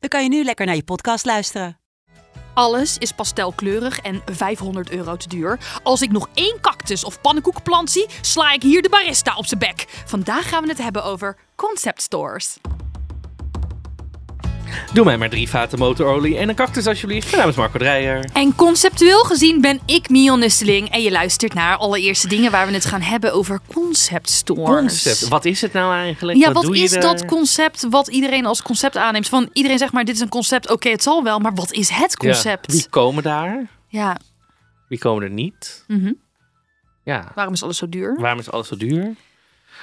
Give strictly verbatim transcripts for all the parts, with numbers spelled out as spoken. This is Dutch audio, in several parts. dan kan je nu lekker naar je podcast luisteren. Alles is pastelkleurig en vijfhonderd euro te duur. Als ik nog één cactus of pannenkoekplant zie, sla ik hier de barista op zijn bek. Vandaag gaan we het hebben over Conceptstores. Doe mij maar drie vaten motorolie en een cactus alsjeblieft. Mijn naam is Marco Dreijer. En conceptueel gezien ben ik Mion Nusseling. En je luistert naar Alle Eerste Dingen, waar we het gaan hebben over conceptstores. Concept. Wat is het nou eigenlijk? Ja, wat, wat doe is je dat concept wat iedereen als concept aanneemt? Van iedereen zegt maar, dit is een concept. Oké, okay, het zal wel, maar wat is het concept? Ja. Wie komen daar? Ja. Wie komen er niet? Mm-hmm. Ja. Waarom is alles zo duur? Waarom is alles zo duur?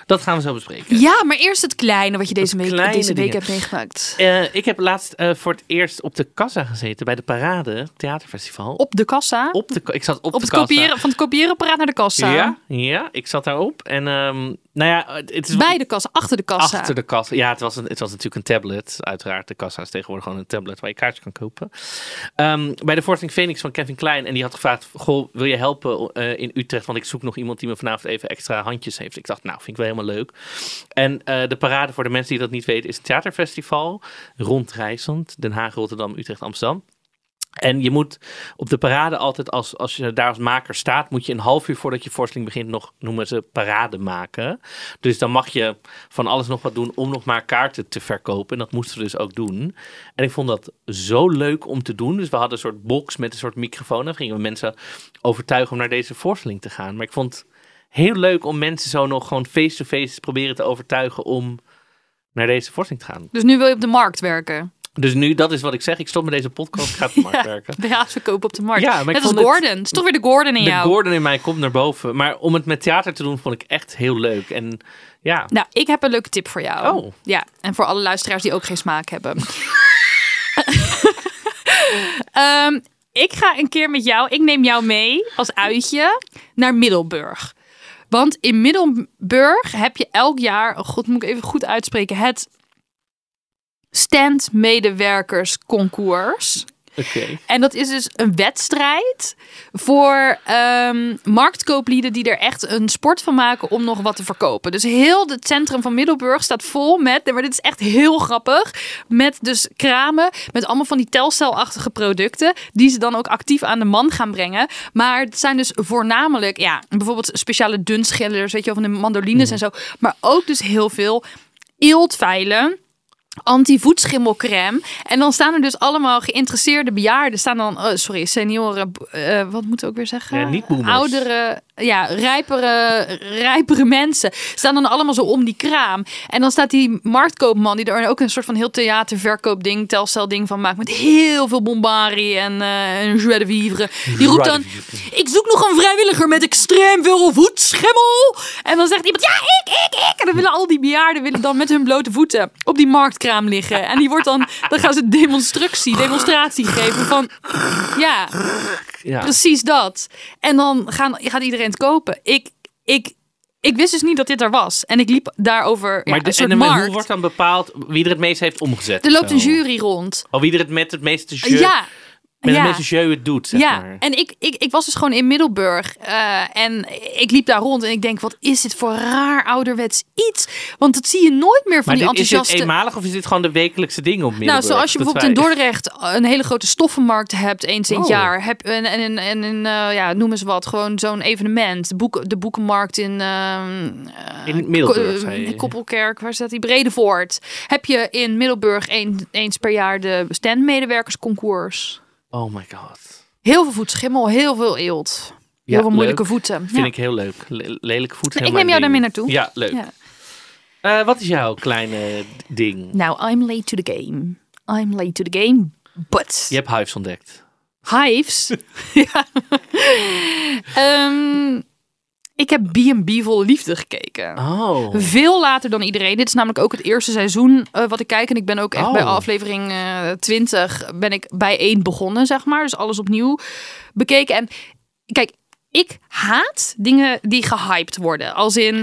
Dat gaan we zo bespreken. Ja, maar eerst het kleine wat je deze week, deze week hebt meegemaakt. Uh, ik heb laatst uh, voor het eerst op de kassa gezeten bij de Parade Theaterfestival. Op de kassa? Op de, ik zat op, op de het kassa. Kopiëren, van het kopiërenapparaat naar de kassa. Ja, ja, ik zat daarop. En um, nou ja, het is bij de kassa, achter de kassa. Achter de kassa. Ja, het was, een, het was natuurlijk een tablet. Uiteraard, de kassa is tegenwoordig gewoon een tablet waar je kaartjes kan kopen. Um, bij de voorstelling Phoenix van Kevin Klein. En die had gevraagd, goh, wil je helpen uh, in Utrecht? Want ik zoek nog iemand die me vanavond even extra handjes heeft. Ik dacht, nou, vind ik wel helemaal leuk. En uh, de Parade, voor de mensen die dat niet weten, is een theaterfestival. Rondreizend. Den Haag, Rotterdam, Utrecht, Amsterdam. En je moet op de Parade altijd, als, als je daar als maker staat, moet je een half uur voordat je voorstelling begint nog, noemen ze, parade maken. Dus dan mag je van alles nog wat doen om nog maar kaarten te verkopen. En dat moesten we dus ook doen. En ik vond dat zo leuk om te doen. Dus we hadden een soort box met een soort microfoon. Dan gingen we mensen overtuigen om naar deze voorstelling te gaan. Maar ik vond het heel leuk om mensen zo nog gewoon face-to-face proberen te overtuigen om naar deze voorstelling te gaan. Dus nu wil je op de markt werken? Dus nu, dat is wat ik zeg. Ik stop met deze podcast. Ik ga op de markt ja, werken. Ja, verkopen op de markt. Ja, net als Gordon. Het is toch weer de Gordon in de jou. De Gordon in mij komt naar boven. Maar om het met theater te doen, vond ik echt heel leuk. En ja. Nou, ik heb een leuke tip voor jou. Oh. Ja, en voor alle luisteraars die ook geen smaak hebben. um, ik ga een keer met jou, ik neem jou mee als uitje naar Middelburg. Want in Middelburg heb je elk jaar, oh god, moet ik even goed uitspreken, het standmedewerkersconcours. Okay. En dat is dus een wedstrijd voor um, marktkooplieden die er echt een sport van maken om nog wat te verkopen. Dus heel het centrum van Middelburg staat vol met, maar dit is echt heel grappig, met dus kramen, met allemaal van die telcelachtige producten die ze dan ook actief aan de man gaan brengen. Maar het zijn dus voornamelijk, ja, bijvoorbeeld speciale dunschillers, weet je wel, van de mandolines mm. en zo. Maar ook dus heel veel eeltveilen, anti-voetschimmelcrème. En dan staan er dus allemaal geïnteresseerde bejaarden. Staan dan, oh, sorry, senioren, uh, wat moet ik ook weer zeggen? Ja, niet boemers. Oudere, ja, rijpere, rijpere mensen. Staan dan allemaal zo om die kraam. En dan staat die marktkoopman, die er ook een soort van heel theaterverkoopding, telcelding van maakt, met heel veel bombarie en uh, joie de vivre. Die roept dan, ik zoek nog een vrijwilliger met extreem veel voetschimmel. En dan zegt iemand, ja, ik, ik, ik. En dan willen al die bejaarden willen dan met hun blote voeten op die markt liggen. En die wordt dan, dan gaan ze demonstratie, demonstratie geven van, ja, ja, precies dat. En dan gaan, gaat iedereen het kopen. Ik, ik, ik wist dus niet dat dit er was. En ik liep daarover, ja, maar de, een soort en de, markt. Hoe wordt dan bepaald wie er het meest heeft omgezet? Er loopt zo een jury rond. Of wie er het met het meeste jeu, ja, met ja, het meeste jeu het doet, zeg ja, maar. En ik, ik, ik was dus gewoon in Middelburg uh, en ik liep daar rond en ik denk, wat is dit voor raar ouderwets iets? Want dat zie je nooit meer van maar die dit, enthousiaste... Maar is dit eenmalig of is dit gewoon de wekelijkse ding op Middelburg? Nou, zoals je dat bijvoorbeeld wij... in Dordrecht een hele grote stoffenmarkt hebt eens in het oh. jaar. Heb, en en, en, en uh, ja, noem eens wat, gewoon zo'n evenement. De, boek, de boekenmarkt in... Uh, in Middelburg, ko- uh, Koppelkerk, waar staat die? Bredevoort. Heb je in Middelburg een, eens per jaar de standmedewerkersconcours... Oh my god. Heel veel voetschimmel, heel veel eelt. Heel ja, veel moeilijke leuk. voeten. Vind ja. ik heel leuk. Le- lelijke voeten. Nee, ik neem jou daarmee naartoe. Ja, leuk. Ja. Uh, wat is jouw kleine ding? Nou, I'm late to the game. I'm late to the game, but... Je hebt hives ontdekt. Hives? ja. um, Ik heb B en B vol liefde gekeken. Oh. Veel later dan iedereen. Dit is namelijk ook het eerste seizoen uh, wat ik kijk. En ik ben ook echt oh. bij aflevering uh, twintig ben ik bij één begonnen, zeg maar. Dus alles opnieuw bekeken. En kijk, ik haat dingen die gehyped worden. Als in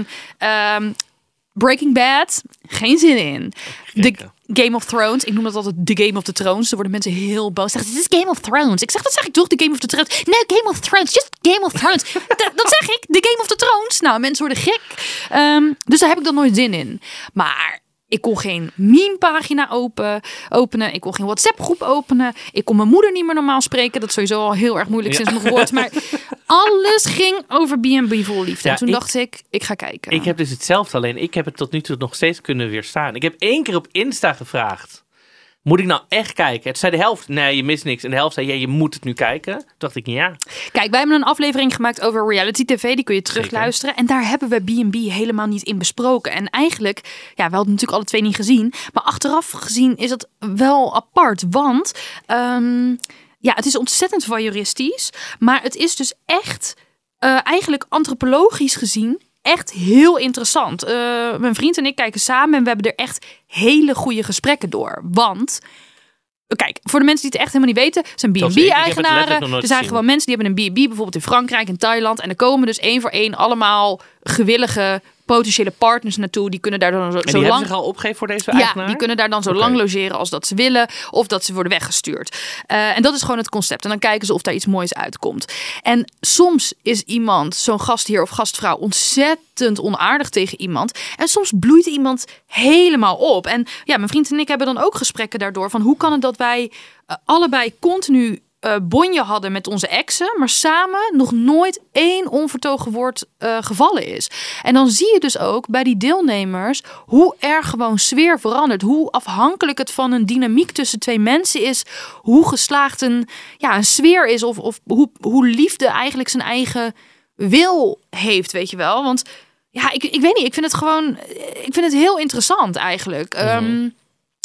um, Breaking Bad. Geen zin in. De Game of Thrones. Ik noem dat altijd de Game of the Thrones. Er worden mensen heel boos. Zeggen, dit is Game of Thrones. Ik zeg, dat zeg ik toch, de Game of the Thrones. Nee, Game of Thrones. Just Game of Thrones. dat, dat zeg ik, de Game of the Thrones. Nou, mensen worden gek. Um, dus daar heb ik dan nooit zin in. Maar ik kon geen meme-pagina open, openen. Ik kon geen WhatsApp-groep openen. Ik kon mijn moeder niet meer normaal spreken. Dat is sowieso al heel erg moeilijk ja. sinds mijn geboorte. Maar alles ging over B en B vol liefde. Ja, en toen ik, dacht ik, ik ga kijken. Ik heb dus hetzelfde, alleen ik heb het tot nu toe nog steeds kunnen weerstaan. Ik heb één keer op Insta gevraagd. Moet ik nou echt kijken? Het zei de helft, nee, je mist niks. En de helft zei, ja, je moet het nu kijken. Toen dacht ik, ja. Kijk, wij hebben een aflevering gemaakt over reality tv. Die kun je terugluisteren. En daar hebben we B en B helemaal niet in besproken. En eigenlijk, ja, we hadden het natuurlijk alle twee niet gezien. Maar achteraf gezien is dat wel apart. Want, um, ja, het is ontzettend voyeuristisch. Maar het is dus echt, uh, eigenlijk antropologisch gezien... echt heel interessant. Uh, mijn vriend en ik kijken samen en we hebben er echt hele goede gesprekken door. Want, kijk, voor de mensen die het echt helemaal niet weten, zijn B en B-eigenaren. Er zijn gewoon mensen die hebben een B en B, bijvoorbeeld in Frankrijk en Thailand. En er komen dus één voor één allemaal gewillige potentiële partners naartoe. Die kunnen daar dan zo, en die zo lang... hebben zich al opgegeven voor deze eigenaar? Ja, die kunnen daar dan zo okay. lang logeren als dat ze willen. Of dat ze worden weggestuurd. Uh, en dat is gewoon het concept. En dan kijken ze of daar iets moois uitkomt. En soms is iemand, zo'n gastheer of gastvrouw... ontzettend onaardig tegen iemand. En soms bloeit iemand helemaal op. En ja, mijn vriend en ik hebben dan ook gesprekken daardoor... van hoe kan het dat wij uh, allebei continu... Uh, bonje hadden met onze exen, maar samen nog nooit één onvertogen woord uh, gevallen is. En dan zie je dus ook bij die deelnemers hoe er gewoon sfeer verandert, hoe afhankelijk het van een dynamiek tussen twee mensen is, hoe geslaagd een, ja, een sfeer is of, of hoe, hoe liefde eigenlijk zijn eigen wil heeft, weet je wel. Want ja, ik, ik weet niet, ik vind het gewoon, ik vind het heel interessant eigenlijk. Mm. Um,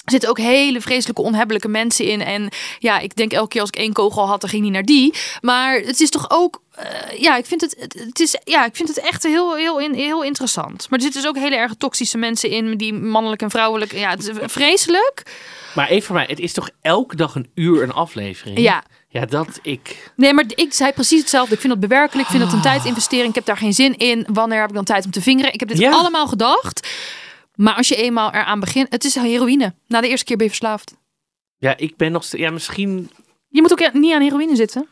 Er zitten ook hele vreselijke, onhebbelijke mensen in. En ja, ik denk elke keer als ik één kogel had, dan ging die naar die. Maar het is toch ook... Uh, ja, ik vind het, het is, ja, ik vind het echt heel, heel, heel interessant. Maar er zitten dus ook hele erg toxische mensen in... die mannelijk en vrouwelijk... Ja, het is vreselijk. Maar even voor mij, het is toch elke dag een uur een aflevering? Ja. Ja, dat ik... Nee, maar ik zei precies hetzelfde. Ik vind dat bewerkelijk. Ik vind dat een tijdinvestering. Ik heb daar geen zin in. Wanneer heb ik dan tijd om te vingeren? Ik heb dit ja. allemaal gedacht... Maar als je eenmaal eraan begint... Het is heroïne. Na de eerste keer ben je verslaafd. Ja, ik ben nog... Ja, misschien... Je moet ook niet aan heroïne zitten.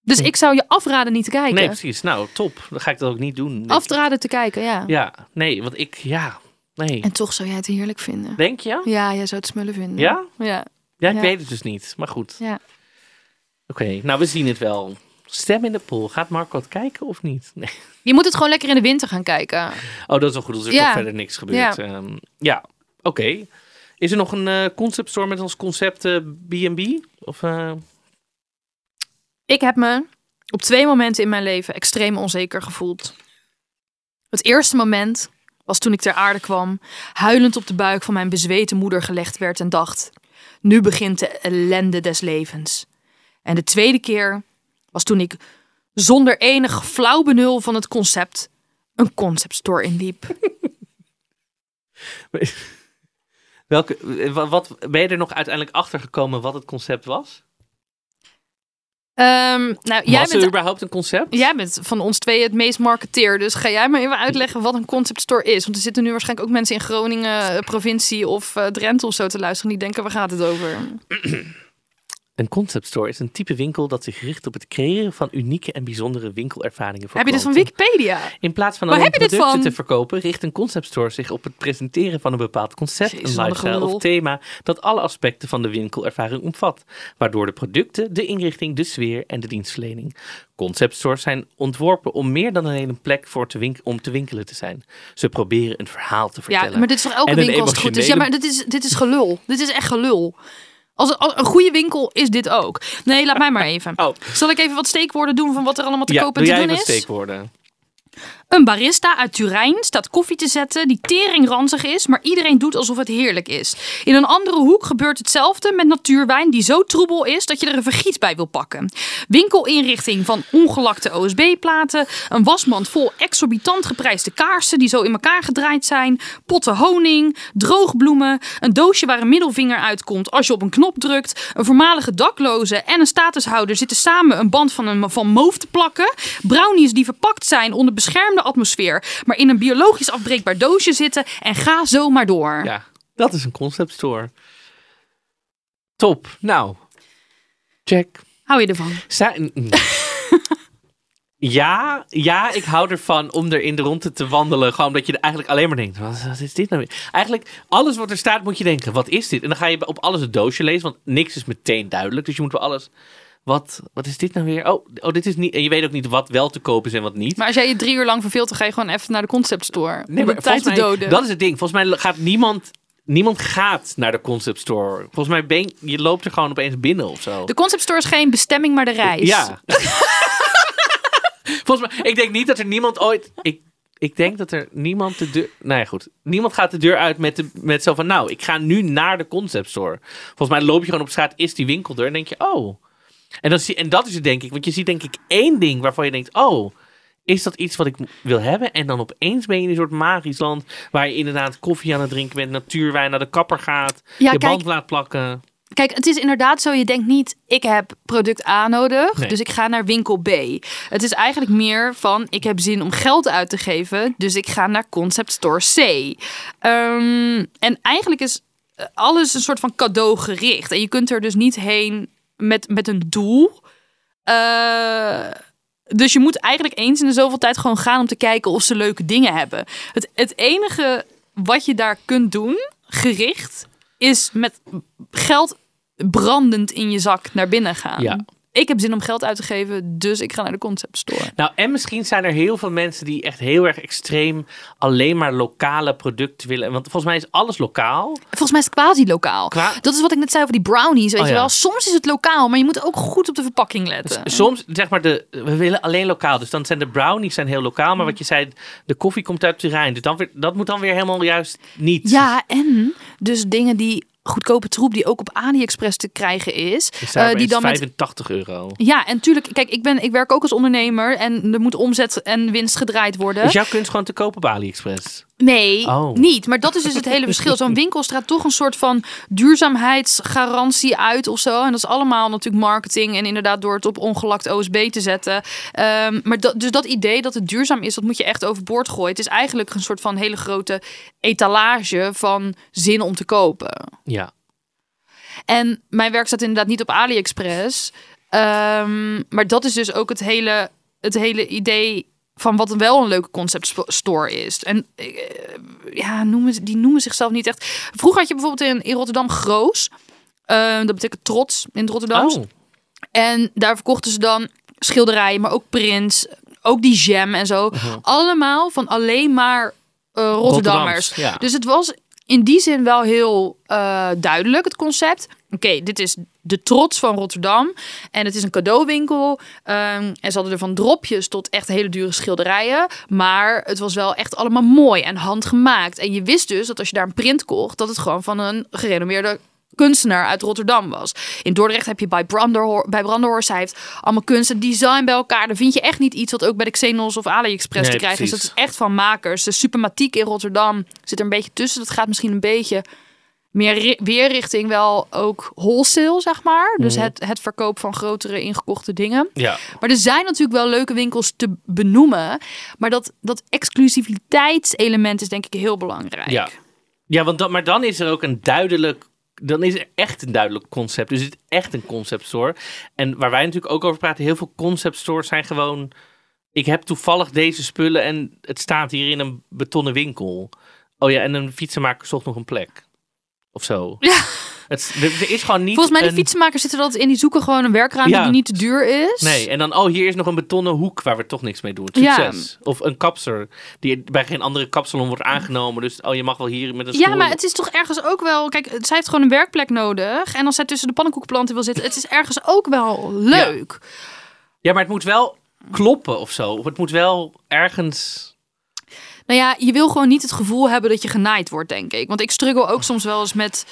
Dus hm. ik zou je afraden niet te kijken. Nee, precies. Nou, top. Dan ga ik dat ook niet doen. Afraden te kijken, ja. Ja, nee. Want ik... Ja, nee. En toch zou jij het heerlijk vinden. Denk je? Ja, jij zou het smullen vinden. Ja? Ja. Ja, ik ja. weet het dus niet. Maar goed. Ja. Oké, okay, nou we zien het wel. Stem in de poll. Gaat Marco het kijken of niet? Nee. Je moet het gewoon lekker in de winter gaan kijken. Oh, dat is wel goed. Als er ja. toch verder niks gebeurt. Ja, um, ja. oké. Okay. Is er nog een uh, conceptstore met ons concept uh, B en B? Of, uh... Ik heb me op twee momenten in mijn leven extreem onzeker gevoeld. Het eerste moment was toen ik ter aarde kwam. Huilend op de buik van mijn bezweten moeder gelegd werd en dacht... Nu begint de ellende des levens. En de tweede keer... was toen ik zonder enig flauw benul van het concept een conceptstore inliep. Welke, wat, ben je er nog uiteindelijk achter gekomen wat het concept was? Um, nou, was jij bent, er überhaupt een concept? Jij bent van ons twee het meest marketeer. Dus ga jij maar even uitleggen wat een conceptstore is. Want er zitten nu waarschijnlijk ook mensen in Groningen, provincie of uh, Drenthe of zo te luisteren. Die denken, waar gaat het over? Een conceptstore is een type winkel dat zich richt op het creëren van unieke en bijzondere winkelervaringen voor klanten. Heb je dit van Wikipedia? In plaats van alleen producten te verkopen, richt een conceptstore zich op het presenteren van een bepaald concept, Jezus, een lifestyle of thema dat alle aspecten van de winkelervaring omvat, waardoor de producten, de inrichting, de sfeer en de dienstverlening. Conceptstores zijn ontworpen om meer dan alleen een plek voor te winkel, om te winkelen te zijn. Ze proberen een verhaal te vertellen. Ja, maar dit is voor elke winkel als het goed is. Ja, maar dit is, dit is gelul. Dit is echt gelul. Als een, als een goede winkel is dit ook. Nee, laat mij maar even. Oh. Zal ik even wat steekwoorden doen van wat er allemaal te ja, koop en te doen is? Ja, doe jij wat steekwoorden. Een barista uit Turijn staat koffie te zetten die teringranzig is, maar iedereen doet alsof het heerlijk is. In een andere hoek gebeurt hetzelfde met natuurwijn die zo troebel is dat je er een vergiet bij wil pakken. Winkelinrichting van ongelakte O S B-platen, een wasmand vol exorbitant geprijsde kaarsen die zo in elkaar gedraaid zijn, potten honing, droogbloemen, een doosje waar een middelvinger uitkomt als je op een knop drukt, een voormalige dakloze en een statushouder zitten samen een band van een Van Moof te plakken, brownies die verpakt zijn onder beschermde atmosfeer, maar in een biologisch afbreekbaar doosje zitten en ga zo maar door. Ja, dat is een conceptstore. Top. Nou, check. Hou je ervan? Zijn... ja, ja, ik hou ervan om er in de ronde te wandelen, gewoon omdat je er eigenlijk alleen maar denkt, wat, wat is dit nou weer? Eigenlijk, alles wat er staat moet je denken, wat is dit? En dan ga je op alles het doosje lezen, want niks is meteen duidelijk, dus je moet bij alles... Wat, wat is dit nou weer? Oh, oh, dit is niet. En je weet ook niet wat wel te koop is en wat niet. Maar als jij je drie uur lang verveelt, dan ga je gewoon even naar de conceptstore. Nee, maar de tijd te doden. Dat is het ding. Volgens mij gaat niemand. Niemand gaat naar de conceptstore. Volgens mij ben je, je loopt er gewoon opeens binnen of zo. De conceptstore is geen bestemming, maar de reis. Ja. Volgens mij. Ik denk niet dat er niemand ooit. Ik, ik denk dat er niemand de deur. Nou ja, goed. Niemand gaat de deur uit met, de, met zo van. Nou, ik ga nu naar de conceptstore. Volgens mij loop je gewoon op straat, is die winkel er en denk je, oh. En, dan zie, en dat is het denk ik, want je ziet denk ik één ding waarvan je denkt, oh, is dat iets wat ik wil hebben? En dan opeens ben je in een soort magisch land waar je inderdaad koffie aan het drinken bent, natuurwijn, naar de kapper gaat, ja, je kijk, band laat plakken. Kijk, het is inderdaad zo, je denkt niet, ik heb product A nodig, nee. Dus ik ga naar winkel B. Het is eigenlijk meer van, ik heb zin om geld uit te geven, dus ik ga naar concept store C. Um, en eigenlijk is alles een soort van cadeau gericht. En je kunt er dus niet heen... Met, met een doel. Uh, dus je moet eigenlijk eens in de zoveel tijd gewoon gaan om te kijken of ze leuke dingen hebben. Het, het enige wat je daar kunt doen, gericht, is met geld brandend in je zak naar binnen gaan. Ja. Ik heb zin om geld uit te geven, dus ik ga naar de conceptstore. Nou, en misschien zijn er heel veel mensen die echt heel erg extreem alleen maar lokale producten willen. Want volgens mij is alles lokaal. Volgens mij is het quasi lokaal. Qua- Dat is wat ik net zei over die brownies, weet oh, je ja. wel. Soms is het lokaal, maar je moet ook goed op de verpakking letten. S- soms, zeg maar, de, we willen alleen lokaal. Dus dan zijn de brownies zijn heel lokaal. Maar wat je zei, de koffie komt uit Turijn. Dus dan weer, dat moet dan weer helemaal juist niet. Ja, en dus dingen die... goedkope troep die ook op AliExpress te krijgen is. is uh, die dan vijfentachtig met... euro. Ja, en tuurlijk, kijk, ik, ben, ik werk ook als ondernemer en er moet omzet en winst gedraaid worden. Dus jouw kunst gewoon te koop op AliExpress? Nee, oh. niet. Maar dat is dus het hele verschil. Zo'n winkel straalt toch een soort van duurzaamheidsgarantie uit of zo. En dat is allemaal natuurlijk marketing en inderdaad door het op ongelakt O S B te zetten. Um, maar dat, dus dat idee dat het duurzaam is, dat moet je echt overboord gooien. Het is eigenlijk een soort van hele grote etalage van zin om te kopen. Ja. En mijn werk staat inderdaad niet op AliExpress. Um, maar dat is dus ook het hele, het hele idee... van wat wel een leuke conceptstore is. En uh, ja, noemen, die noemen zichzelf niet echt... Vroeger had je bijvoorbeeld in, in Rotterdam Groos. Uh, dat betekent trots in het Rotterdams. Oh. En daar verkochten ze dan schilderijen, maar ook prints. Ook die jam en zo. Uh-huh. Allemaal van alleen maar uh, Rotterdammers. Rotterdams, ja. Dus het was in die zin wel heel uh, duidelijk, het concept. Oké, okay, dit is de trots van Rotterdam. En het is een cadeauwinkel. Um, en ze hadden er van dropjes tot echt hele dure schilderijen. Maar het was wel echt allemaal mooi en handgemaakt. En je wist dus dat als je daar een print kocht... dat het gewoon van een gerenommeerde kunstenaar uit Rotterdam was. In Dordrecht heb je bij Branderhorst... bij Branderhorst, hij heeft allemaal kunst en design bij elkaar. Daar vind je echt niet iets wat ook bij de Xenos of AliExpress nee, te krijgen is. Dus dat is echt van makers. De supermatiek in Rotterdam zit er een beetje tussen. Dat gaat misschien een beetje... meer weer richting wel ook wholesale, zeg maar. Dus het, het verkoop van grotere ingekochte dingen. Ja. Maar er zijn natuurlijk wel leuke winkels te benoemen. Maar dat, dat exclusiviteitselement is denk ik heel belangrijk. Ja, ja want dat, maar dan is er ook een duidelijk... Dan is er echt een duidelijk concept. Dus het is echt een conceptstore. En waar wij natuurlijk ook over praten... heel veel conceptstores zijn gewoon... ik heb toevallig deze spullen... en het staat hier in een betonnen winkel. Oh ja, en een fietsenmaker zocht nog een plek. Of zo. Ja. Het, er is gewoon niet Volgens mij een... die fietsenmakers zitten er altijd in. Die zoeken gewoon een werkruimte ja. die niet te duur is. Nee, en dan, oh, hier is nog een betonnen hoek waar we toch niks mee doen. Succes. Ja. Of een kapser die bij geen andere kapsalon wordt aangenomen. Dus, oh, je mag wel hier met een stoel. Ja, maar het is toch ergens ook wel... Kijk, zij heeft gewoon een werkplek nodig. En als zij tussen de pannenkoekplanten wil zitten... het is ergens ook wel leuk. Ja, ja maar het moet wel kloppen of zo. Of het moet wel ergens... Nou ja, je wil gewoon niet het gevoel hebben dat je genaaid wordt, denk ik. Want ik struggle ook soms wel eens met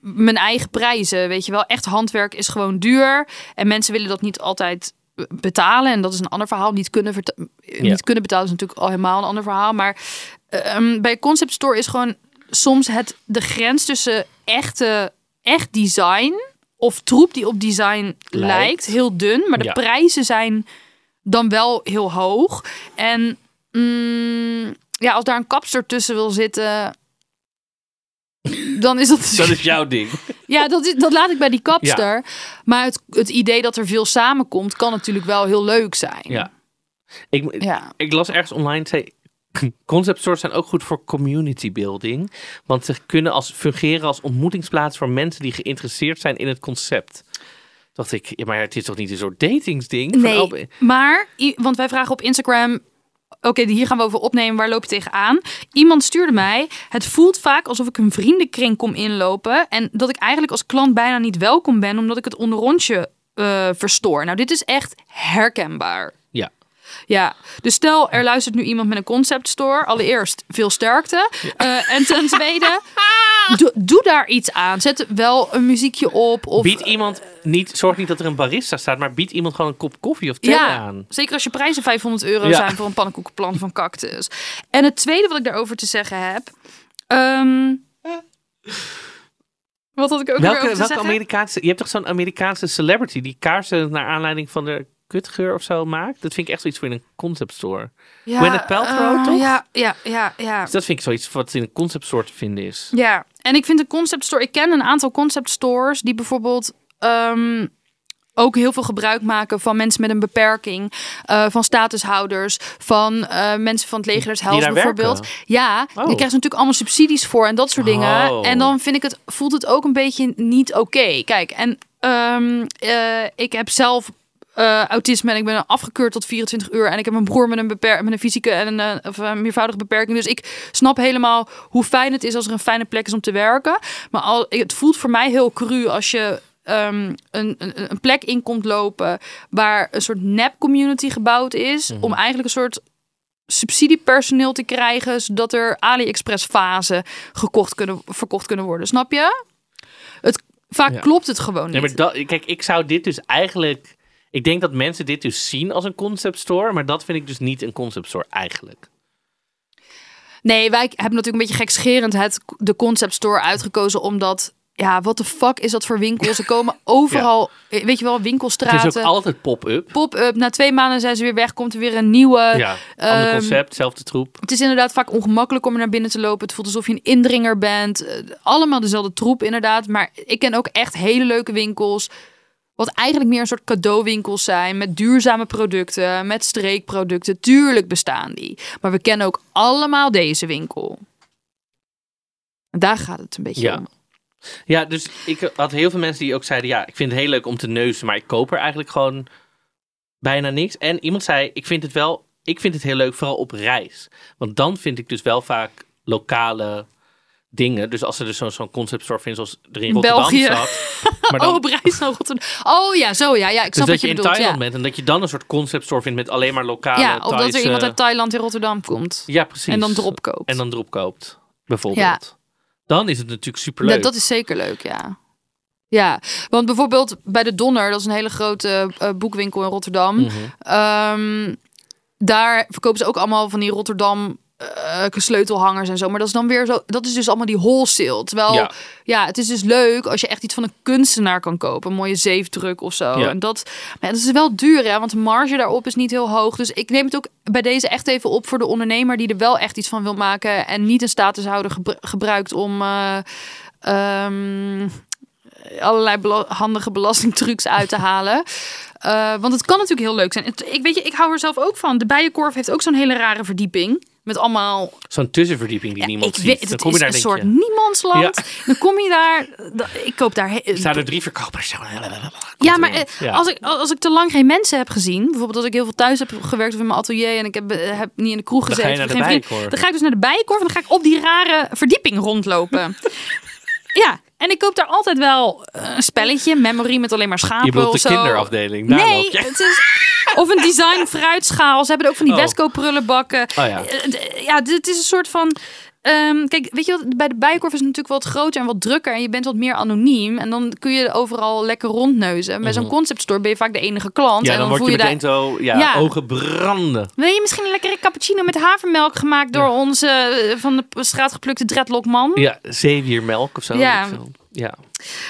mijn eigen prijzen. Weet je wel, echt handwerk is gewoon duur. En mensen willen dat niet altijd betalen. En dat is een ander verhaal. Niet kunnen, verta- ja. niet kunnen betalen is natuurlijk al helemaal een ander verhaal. Maar um, bij Concept Store is gewoon soms het, de grens tussen echte, echt design of troep die op design lijkt, lijkt heel dun. Maar de ja. prijzen zijn dan wel heel hoog. En mm, ja, als daar een kapster tussen wil zitten, dan is dat... dat is jouw ding. Ja, dat, is, dat laat ik bij die kapster. Ja. Maar het, het idee dat er veel samenkomt kan natuurlijk wel heel leuk zijn. Ja. Ik, ja. ik las ergens online, zei, concept stores zijn ook goed voor community building. Want ze kunnen als, fungeren als ontmoetingsplaats voor mensen die geïnteresseerd zijn in het concept. Dacht ik, ja, maar het is toch niet een soort datingsding? Nee, van, oh, maar, want wij vragen op Instagram, oké, okay, hier gaan we over opnemen, waar loop je tegenaan? Iemand stuurde mij, het voelt vaak alsof ik een vriendenkring kom inlopen en dat ik eigenlijk als klant bijna niet welkom ben, omdat ik het onderrondje uh, verstoor. Nou, dit is echt herkenbaar. Ja. Ja, dus stel, er luistert nu iemand met een conceptstore. Allereerst, veel sterkte. Ja. Uh, en ten tweede, do, doe daar iets aan. Zet wel een muziekje op. Of bied iemand niet, zorg niet dat er een barista staat, maar bied iemand gewoon een kop koffie of thee ja, aan. Zeker als je prijzen vijfhonderd euro ja. zijn voor een pannenkoekenplant van cactus. En het tweede wat ik daarover te zeggen heb. Um, wat had ik ook welke, weer over te welke zeggen? Amerikaanse, je hebt toch zo'n Amerikaanse celebrity die kaarsen naar aanleiding van de kutgeur of zo maakt. Dat vind ik echt zoiets voor in een conceptstore. Ja, When het Paltrow, uh, toch? Ja, ja, ja, ja. Dus dat vind ik zoiets wat in een conceptstore te vinden is. Ja, en ik vind een conceptstore... Ik ken een aantal conceptstores die bijvoorbeeld um, ook heel veel gebruik maken van mensen met een beperking, uh, van statushouders, van uh, mensen van het legerhuis bijvoorbeeld. Werken. Ja, oh. Daar krijgen ze natuurlijk allemaal subsidies voor en dat soort dingen. Oh. En dan vind ik het, voelt het ook een beetje niet oké. Okay. Kijk, en um, uh, ik heb zelf Uh, autisme en ik ben afgekeurd tot vierentwintig uur en ik heb een broer met een, beper- met een fysieke en een, of een meervoudige beperking, dus ik snap helemaal hoe fijn het is als er een fijne plek is om te werken, maar al, het voelt voor mij heel cru als je um, een, een, een plek in komt lopen waar een soort nep community gebouwd is, mm-hmm. om eigenlijk een soort subsidiepersoneel te krijgen zodat er AliExpress vazen gekocht kunnen, verkocht kunnen worden, snap je? Het, vaak ja. klopt het gewoon niet. Ja, maar dat, kijk, ik zou dit dus eigenlijk... Ik denk dat mensen dit dus zien als een conceptstore, maar dat vind ik dus niet een conceptstore eigenlijk. Nee, wij hebben natuurlijk een beetje gekscherend het, de conceptstore uitgekozen, omdat, ja, wat de fuck is dat voor winkel? Ze komen overal, ja. weet je wel, winkelstraten. Het is ook altijd pop-up. Pop-up, na twee maanden zijn ze weer weg, komt er weer een nieuwe. Ja, ander um, concept, zelfde troep. Het is inderdaad vaak ongemakkelijk om er naar binnen te lopen. Het voelt alsof je een indringer bent. Allemaal dezelfde troep inderdaad, maar ik ken ook echt hele leuke winkels, wat eigenlijk meer een soort cadeauwinkels zijn, met duurzame producten, met streekproducten. Tuurlijk bestaan die. Maar we kennen ook allemaal deze winkel. En daar gaat het een beetje ja. om. Ja, dus ik had heel veel mensen die ook zeiden, ja, ik vind het heel leuk om te neuzen, maar ik koop er eigenlijk gewoon bijna niks. En iemand zei, ik vind het wel, ik vind het heel leuk, vooral op reis. Want dan vind ik dus wel vaak lokale dingen. Dus als ze dus zo, zo'n conceptstore vindt zoals er in Rotterdam België. Zat. Maar dan... Oh, op reis naar Rotterdam. Oh ja, zo ja. ja ik snap dus dat je, je bedoelt, in Thailand ja. bent en dat je dan een soort conceptstore vindt met alleen maar lokale Ja, of Thaise... dat er iemand uit Thailand in Rotterdam komt. Ja, precies. En dan drop koopt. En dan drop koopt, bijvoorbeeld. Ja. Dan is het natuurlijk superleuk. Ja, dat is zeker leuk, ja. Ja, want bijvoorbeeld bij de Donner, dat is een hele grote uh, boekwinkel in Rotterdam. Mm-hmm. Um, daar verkopen ze ook allemaal van die Rotterdam Uh, sleutelhangers en zo, maar dat is dan weer zo, dat is dus allemaal die wholesale, terwijl ja. ja, het is dus leuk als je echt iets van een kunstenaar kan kopen, een mooie zeefdruk of zo, ja. en dat, maar dat is wel duur, hè, want de marge daarop is niet heel hoog, dus ik neem het ook bij deze echt even op voor de ondernemer die er wel echt iets van wil maken en niet een statushouder gebru- gebruikt om uh, um, allerlei bela- handige belastingtrucs uit te halen. Uh, want het kan natuurlijk heel leuk zijn. Ik weet je, ik hou er zelf ook van. De Bijenkorf heeft ook zo'n hele rare verdieping. Met allemaal... Zo'n tussenverdieping die ja, niemand ziet. Weet, dan het kom je is daar, een soort je... niemandsland. Ja. Dan kom je daar... Ik koop daar... He- Staan er drie verkopers. Ja, maar ja. Als, ik, als ik te lang geen mensen heb gezien... Bijvoorbeeld als ik heel veel thuis heb gewerkt of in mijn atelier... en ik heb, heb niet in de kroeg gezeten... Dan ga, je naar geen de vriend, dan ga ik dus naar de Bijenkorf... en dan ga ik op die rare verdieping rondlopen. Ja, en ik koop daar altijd wel een spelletje... memory met alleen maar schapen of zo. Je bedoelt de kinderafdeling. Daar nee, het is... Of een design fruitschaal. Ze hebben ook van die oh. Westco prullenbakken. Oh, ja. ja, dit is een soort van... Um, kijk, weet je wat? Bij de Bijenkorf is het natuurlijk wat groter en wat drukker. En je bent wat meer anoniem. En dan kun je overal lekker rondneuzen. Bij zo'n conceptstore ben je vaak de enige klant. Ja, en dan, dan word je, je meteen daar... zo... Ja, ja, ogen branden. Wil je misschien een lekkere cappuccino met havermelk gemaakt... door ja. onze van de straat geplukte dreadlockman? Ja, zeewiermelk of zo. Ja. Ja.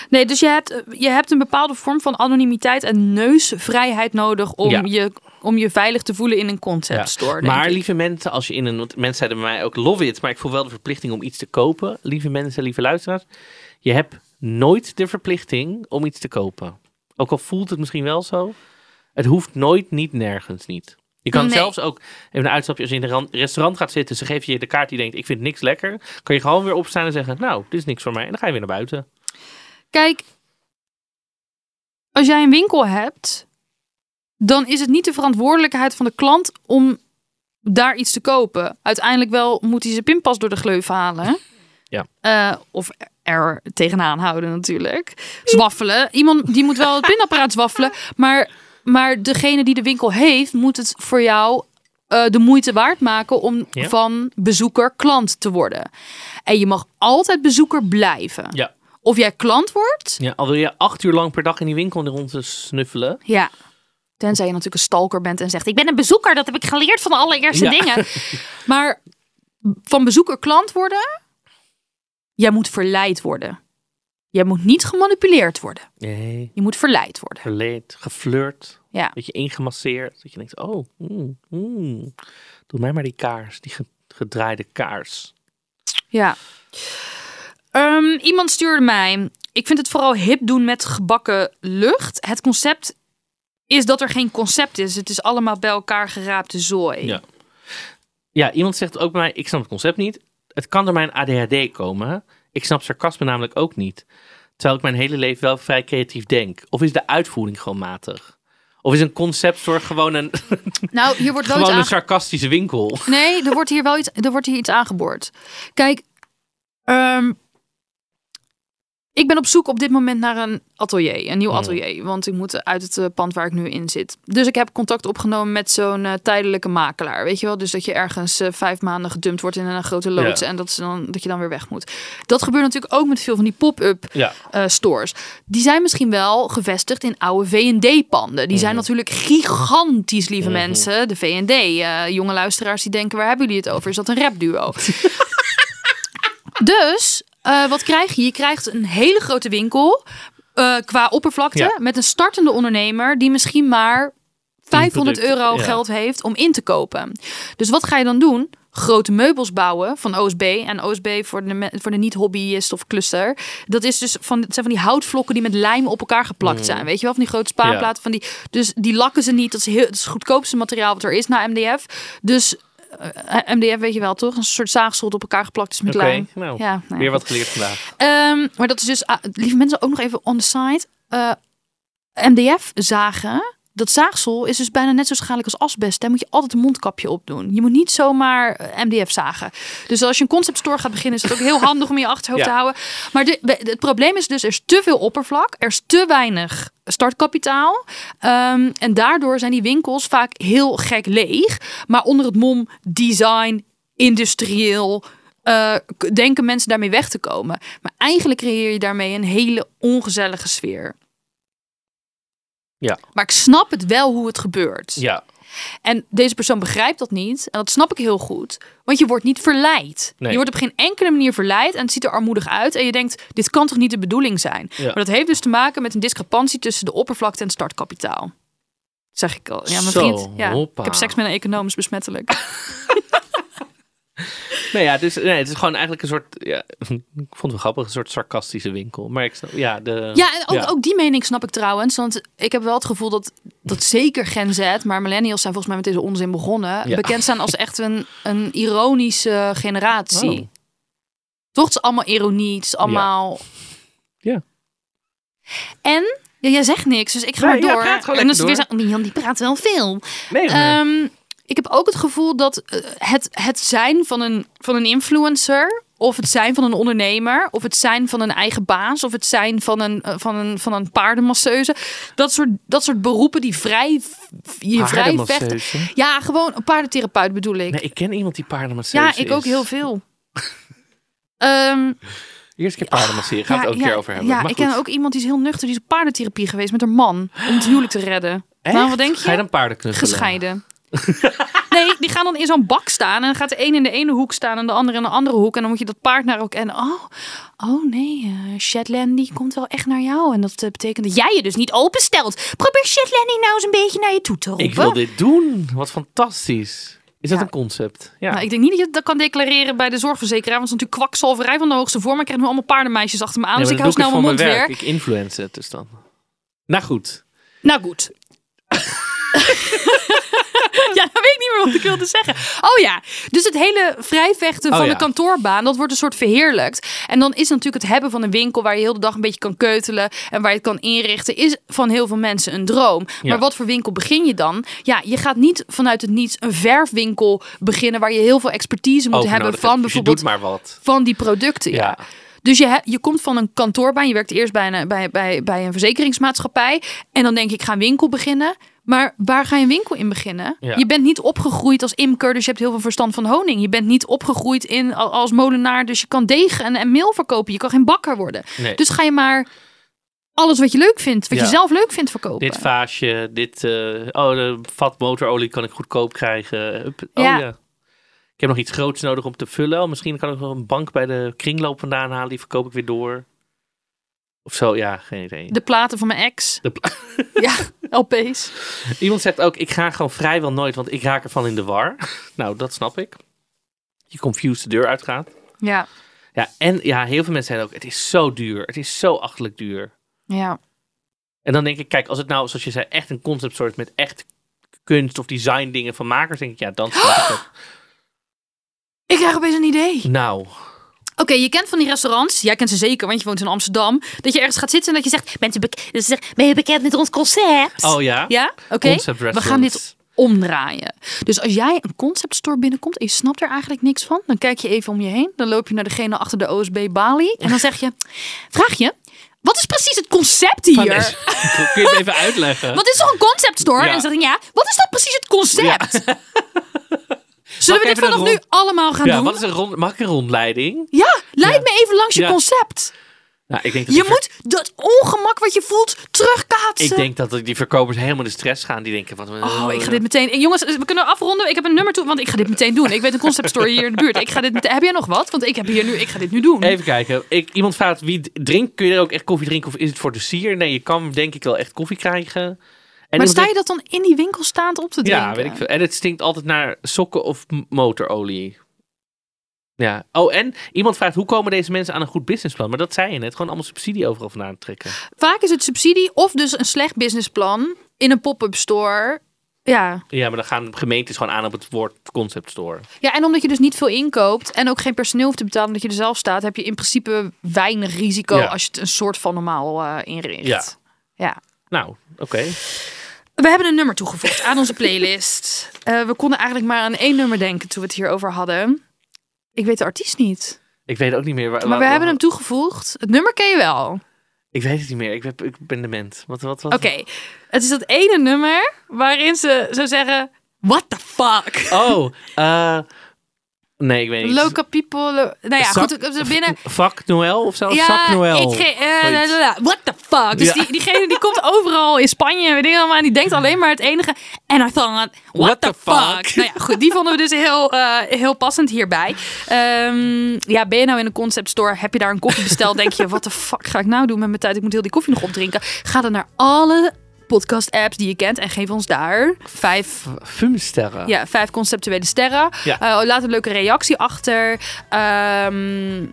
Nee, dus je hebt, je hebt een bepaalde vorm van anonimiteit en neusvrijheid nodig om, ja. je, om je veilig te voelen in een conceptstore. Ja. Maar lieve mensen, als je in een, mensen zeiden bij mij ook love it, maar ik voel wel de verplichting om iets te kopen. Lieve mensen, lieve luisteraars, je hebt nooit de verplichting om iets te kopen. Ook al voelt het misschien wel zo, het hoeft nooit, niet, nergens niet. Je kan nee. zelfs ook even een uitstapje als je in een restaurant gaat zitten. Ze geven je de kaart die denkt, ik vind niks lekker. Kan je gewoon weer opstaan en zeggen, nou, dit is niks voor mij. En dan ga je weer naar buiten. Kijk, als jij een winkel hebt, dan is het niet de verantwoordelijkheid van de klant om daar iets te kopen. Uiteindelijk wel moet hij zijn pinpas door de gleuf halen. Ja. Uh, of er tegenaan houden natuurlijk. Zwaffelen. Iemand die moet wel het pinapparaat zwaffelen. Maar, maar degene die de winkel heeft, moet het voor jou uh, de moeite waard maken om ja. van bezoeker klant te worden. En je mag altijd bezoeker blijven. Ja. Of jij klant wordt. Ja, al wil je acht uur lang per dag in die winkel rond te snuffelen. Ja, tenzij je natuurlijk een stalker bent en zegt... ik ben een bezoeker, dat heb ik geleerd van de Alle Eerste ja. Dingen. Maar van bezoeker klant worden... jij moet verleid worden. Jij moet niet gemanipuleerd worden. Nee. Je moet verleid worden. Verleid, geflirt, ja. een beetje ingemasseerd. Dat je denkt, oh, mm, mm. doe mij maar die kaars, die gedraaide kaars. Ja. Um, iemand stuurde mij, ik vind het vooral hip doen met gebakken lucht. Het concept is dat er geen concept is. Het is allemaal bij elkaar geraapte zooi. Ja, ja, iemand zegt ook bij mij, ik snap het concept niet. Het kan door mijn A D H D komen. Ik snap sarcasme namelijk ook niet. Terwijl ik mijn hele leven wel vrij creatief denk. Of is de uitvoering gewoon matig? Of is een conceptstore gewoon een, nou, hier wordt wel gewoon iets een sarcastische winkel? Nee, er wordt hier wel iets, er wordt hier iets aangeboord. Kijk... Um, Ik ben op zoek op dit moment naar een atelier, een nieuw atelier. Want ik moet uit het uh, pand waar ik nu in zit. Dus ik heb contact opgenomen met zo'n uh, tijdelijke makelaar. Weet je wel? Dus dat je ergens uh, vijf maanden gedumpt wordt in een grote loods. Ja. En dat, is dan, dat je dan weer weg moet. Dat gebeurt natuurlijk ook met veel van die pop-up ja. uh, stores. Die zijn misschien wel gevestigd in oude V en D panden. Die zijn mm. natuurlijk gigantisch, lieve mm-hmm. mensen. De V en D. Uh, jonge luisteraars die denken, waar hebben jullie het over? Is dat een rapduo? Dus... Uh, wat krijg je? Je krijgt een hele grote winkel uh, qua oppervlakte ja. met een startende ondernemer die misschien maar vijfhonderd euro ja. geld heeft om in te kopen. Dus wat ga je dan doen? Grote meubels bouwen van O S B. En O S B voor de, voor de niet-hobbyist of cluster. Dat is dus van, het zijn van die houtvlokken die met lijm op elkaar geplakt mm. zijn. Weet je wel? Van die grote spaarplaten. Ja. Van die, dus die lakken ze niet. Dat is, heel, dat is het goedkoopste materiaal wat er is na M D F. Dus... M D F weet je wel, toch? Een soort zaagsel op elkaar geplakt is met okay, lijm. Nou, ja, nou, weer wat geleerd vandaag. Um, maar dat is dus, uh, lieve mensen, ook nog even on the side. Uh, M D F zagen, dat zaagsel is dus bijna net zo schadelijk als asbest. Daar moet je altijd een mondkapje op doen. Je moet niet zomaar M D F zagen. Dus als je een conceptstore gaat beginnen, is het ook heel handig om je achterhoofd ja. te houden. Maar de, het probleem is dus, er is te veel oppervlak. Er is te weinig startkapitaal. Um, en daardoor zijn die winkels vaak heel gek leeg. Maar onder het mom design, industrieel, uh, denken mensen daarmee weg te komen. Maar eigenlijk creëer je daarmee een hele ongezellige sfeer. Ja. Maar ik snap het wel hoe het gebeurt. Ja. En deze persoon begrijpt dat niet. En dat snap ik heel goed. Want je wordt niet verleid. Nee. Je wordt op geen enkele manier verleid. En het ziet er armoedig uit. En je denkt, dit kan toch niet de bedoeling zijn? Ja. Maar dat heeft dus te maken met een discrepantie tussen de oppervlakte en het startkapitaal. Dat zeg ik al. Ja, mijn Zo, vriend. Ja, ik heb seks met een econoom, is besmettelijk. Nee, ja, dus, nee, het is gewoon eigenlijk een soort, ja, ik vond het wel grappig, een soort sarcastische winkel. Maar ik snap, ja, de, ja, en ook, ja. ook die mening snap ik trouwens. Want ik heb wel het gevoel dat, dat zeker Gen Z, maar millennials zijn volgens mij met deze onzin begonnen. Ja. Bekend staan als echt een, een ironische generatie. Oh. Toch, het is allemaal ironie, het is allemaal... Ja. ja. En, ja, jij zegt niks, dus ik ga nee, maar door. Ja, en dan is het weer zo, Mion, die praat wel veel. Nee, nee. Um, Ik heb ook het gevoel dat het, het zijn van een, van een influencer of het zijn van een ondernemer, of het zijn van een eigen baas, of het zijn van een, van een, van een paardenmasseuse. Dat soort, dat soort beroepen die vrij, je vrij vechten. Ja, gewoon een paardentherapeut bedoel ik. Nee, ik ken iemand die paardenmasseuse is. Ja, ik ook heel veel. um, Eerst een keer paardenmasseren, gaat ja, het ook een ja, keer over hebben. Ja, maar ik ken ook iemand die is heel nuchter, die is paardentherapie geweest met haar man. Om het huwelijk te redden. Echt? Nou, wat denk je? Ga je dan paardenknuffelen? Gescheiden. Nee, die gaan dan in zo'n bak staan. En dan gaat de een in de ene hoek staan en de andere in de andere hoek. En dan moet je dat paard naar ook. En oh, oh nee, uh, Shetland die komt wel echt naar jou. En dat uh, betekent dat jij je dus niet openstelt. Probeer Shetland die nou eens een beetje naar je toe te roepen. Ik wil dit doen. Wat fantastisch. Is ja. dat een concept? Ja. Nou, ik denk niet dat je dat kan declareren bij de zorgverzekeraar. Want het is natuurlijk kwakzalverij van de hoogste vorm. Ik krijg nu allemaal paardenmeisjes achter me aan. Nee, dus ik hou snel mijn mond werk. weer. Ik influence het dus dan. Nou goed. Nou goed. Ja, dan weet ik niet meer wat ik wilde zeggen. Oh ja, dus het hele vrijvechten van oh ja. de kantoorbaan, dat wordt een soort verheerlijkt. En dan is natuurlijk het hebben van een winkel waar je heel de dag een beetje kan keutelen en waar je het kan inrichten, is van heel veel mensen een droom. Ja. Maar wat voor winkel begin je dan? Ja, je gaat niet vanuit het niets een verfwinkel beginnen waar je heel veel expertise moet Overnodig. hebben van bijvoorbeeld dus je doet maar wat. van die producten. Ja. ja. Dus je, je komt van een kantoorbaan, je werkt eerst bij een, bij, bij, bij een verzekeringsmaatschappij en dan denk ik, ik ga een winkel beginnen. Maar waar ga je een winkel in beginnen? Ja. Je bent niet opgegroeid als imker, dus je hebt heel veel verstand van honing. Je bent niet opgegroeid in, als molenaar, dus je kan degen en, en meel verkopen. Je kan geen bakker worden. Nee. Dus ga je maar alles wat je leuk vindt, wat ja. je zelf leuk vindt, verkopen. Dit vaasje, dit uh, oh, de vat motorolie kan ik goedkoop krijgen. Up, oh, ja. ja. Ik heb nog iets groots nodig om te vullen. Oh, misschien kan ik nog een bank bij de kringloop vandaan halen. Die verkoop ik weer door. Of zo, ja, geen idee. De platen van mijn ex. De pla- ja, L P's. Iemand zegt ook, ik ga gewoon vrijwel nooit, want ik raak ervan in de war. Nou, dat snap ik. Je confused de deur uitgaat. Ja. Ja, en ja, heel veel mensen zijn ook, het is zo duur. Het is zo achterlijk duur. Ja. En dan denk ik, kijk, als het nou, zoals je zei, echt een concept soort met echt kunst of design dingen van makers, denk ik, ja, dan snap ik dat. Ik krijg opeens een idee. Nou... Oké, okay, je kent van die restaurants, jij kent ze zeker, want je woont in Amsterdam, dat je ergens gaat zitten en dat je zegt, bent u bek- dus zeg, ben je bekend met ons concept? Oh ja? Ja, oké. Okay. We gaan dit omdraaien. Dus als jij een conceptstore binnenkomt en je snapt er eigenlijk niks van, dan kijk je even om je heen, dan loop je naar degene achter de O S B balie en dan zeg je, vraag je, wat is precies het concept hier? Deze, kun je het even uitleggen? Wat is toch een conceptstore? Ja. En dan zeg je, ja, wat is dat precies het concept? Ja. Zullen mag we dit vanaf rond... nu allemaal gaan ja, doen? Wat is een rond... Mag ik een rondleiding? Ja, leid ja. me even langs je ja. concept. Nou, ik denk dat je ver... moet dat ongemak wat je voelt terugkaatsen. Ik denk dat die verkopers helemaal de stress gaan. Die denken, wat... oh, ik ga dit meteen... En jongens, we kunnen afronden. Ik heb een nummer toe, want ik ga dit meteen doen. Ik weet een conceptstore hier in de buurt. Ik ga dit meteen... Heb jij nog wat? Want ik heb hier nu... Ik ga dit nu doen. Even kijken. Ik, iemand vraagt, wie drinkt? Kun je er ook echt koffie drinken? Of is het voor de sier? Nee, je kan denk ik wel echt koffie krijgen. En maar sta je dat dan in die winkel staand op te drinken? Ja, weet ik veel. En het stinkt altijd naar sokken of m- motorolie. Ja. Oh, en iemand vraagt, hoe komen deze mensen aan een goed businessplan? Maar dat zei je net. Gewoon allemaal subsidie overal vandaan trekken. Vaak is het subsidie of dus een slecht businessplan in een pop-up store. Ja. Ja, maar dan gaan gemeentes gewoon aan op het woord concept store. Ja, en omdat je dus niet veel inkoopt en ook geen personeel hoeft te betalen omdat je er zelf staat, heb je in principe weinig risico ja. als je het een soort van normaal uh, inricht. Ja. ja. Nou, oké. Okay. We hebben een nummer toegevoegd aan onze playlist. Uh, we konden eigenlijk maar aan één nummer denken toen we het hierover hadden. Ik weet de artiest niet. Ik weet ook niet meer. Waar, maar waar, we waar, hebben waar. hem toegevoegd. Het nummer ken je wel. Ik weet het niet meer. Ik ben, ik ben dement. Wat, wat, wat? Oké. Okay. Het is dat ene nummer waarin ze zo zeggen... What the fuck? Oh, uh, nee, ik weet niet. Local people... Lo- nou ja, Zak, goed. Binnen... Fuck Noël of zo? Ja, Zak Noël. Ik ge- uh, what the fuck? Dus ja. die, diegene die komt overal in Spanje. Weet ik allemaal, en die denkt alleen maar het enige. En I thought, what, what the, the fuck? fuck? Nou ja, goed. Die vonden we dus heel, uh, heel passend hierbij. Um, ja, ben je nou in een conceptstore? Heb je daar een koffie besteld? Denk je, what the fuck ga ik nou doen met mijn tijd? Ik moet heel die koffie nog opdrinken. Ga dan naar alle... podcast-apps die je kent. En geef ons daar vijf... Filmsterren. Ja, vijf conceptuele sterren. Ja. Uh, laat een leuke reactie achter. Um,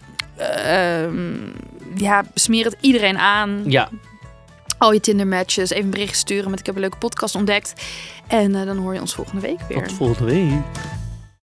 um, ja, smeer het iedereen aan. Ja. Al je Tinder-matches. Even een bericht sturen met ik heb een leuke podcast ontdekt. En uh, dan hoor je ons volgende week weer. Tot volgende week.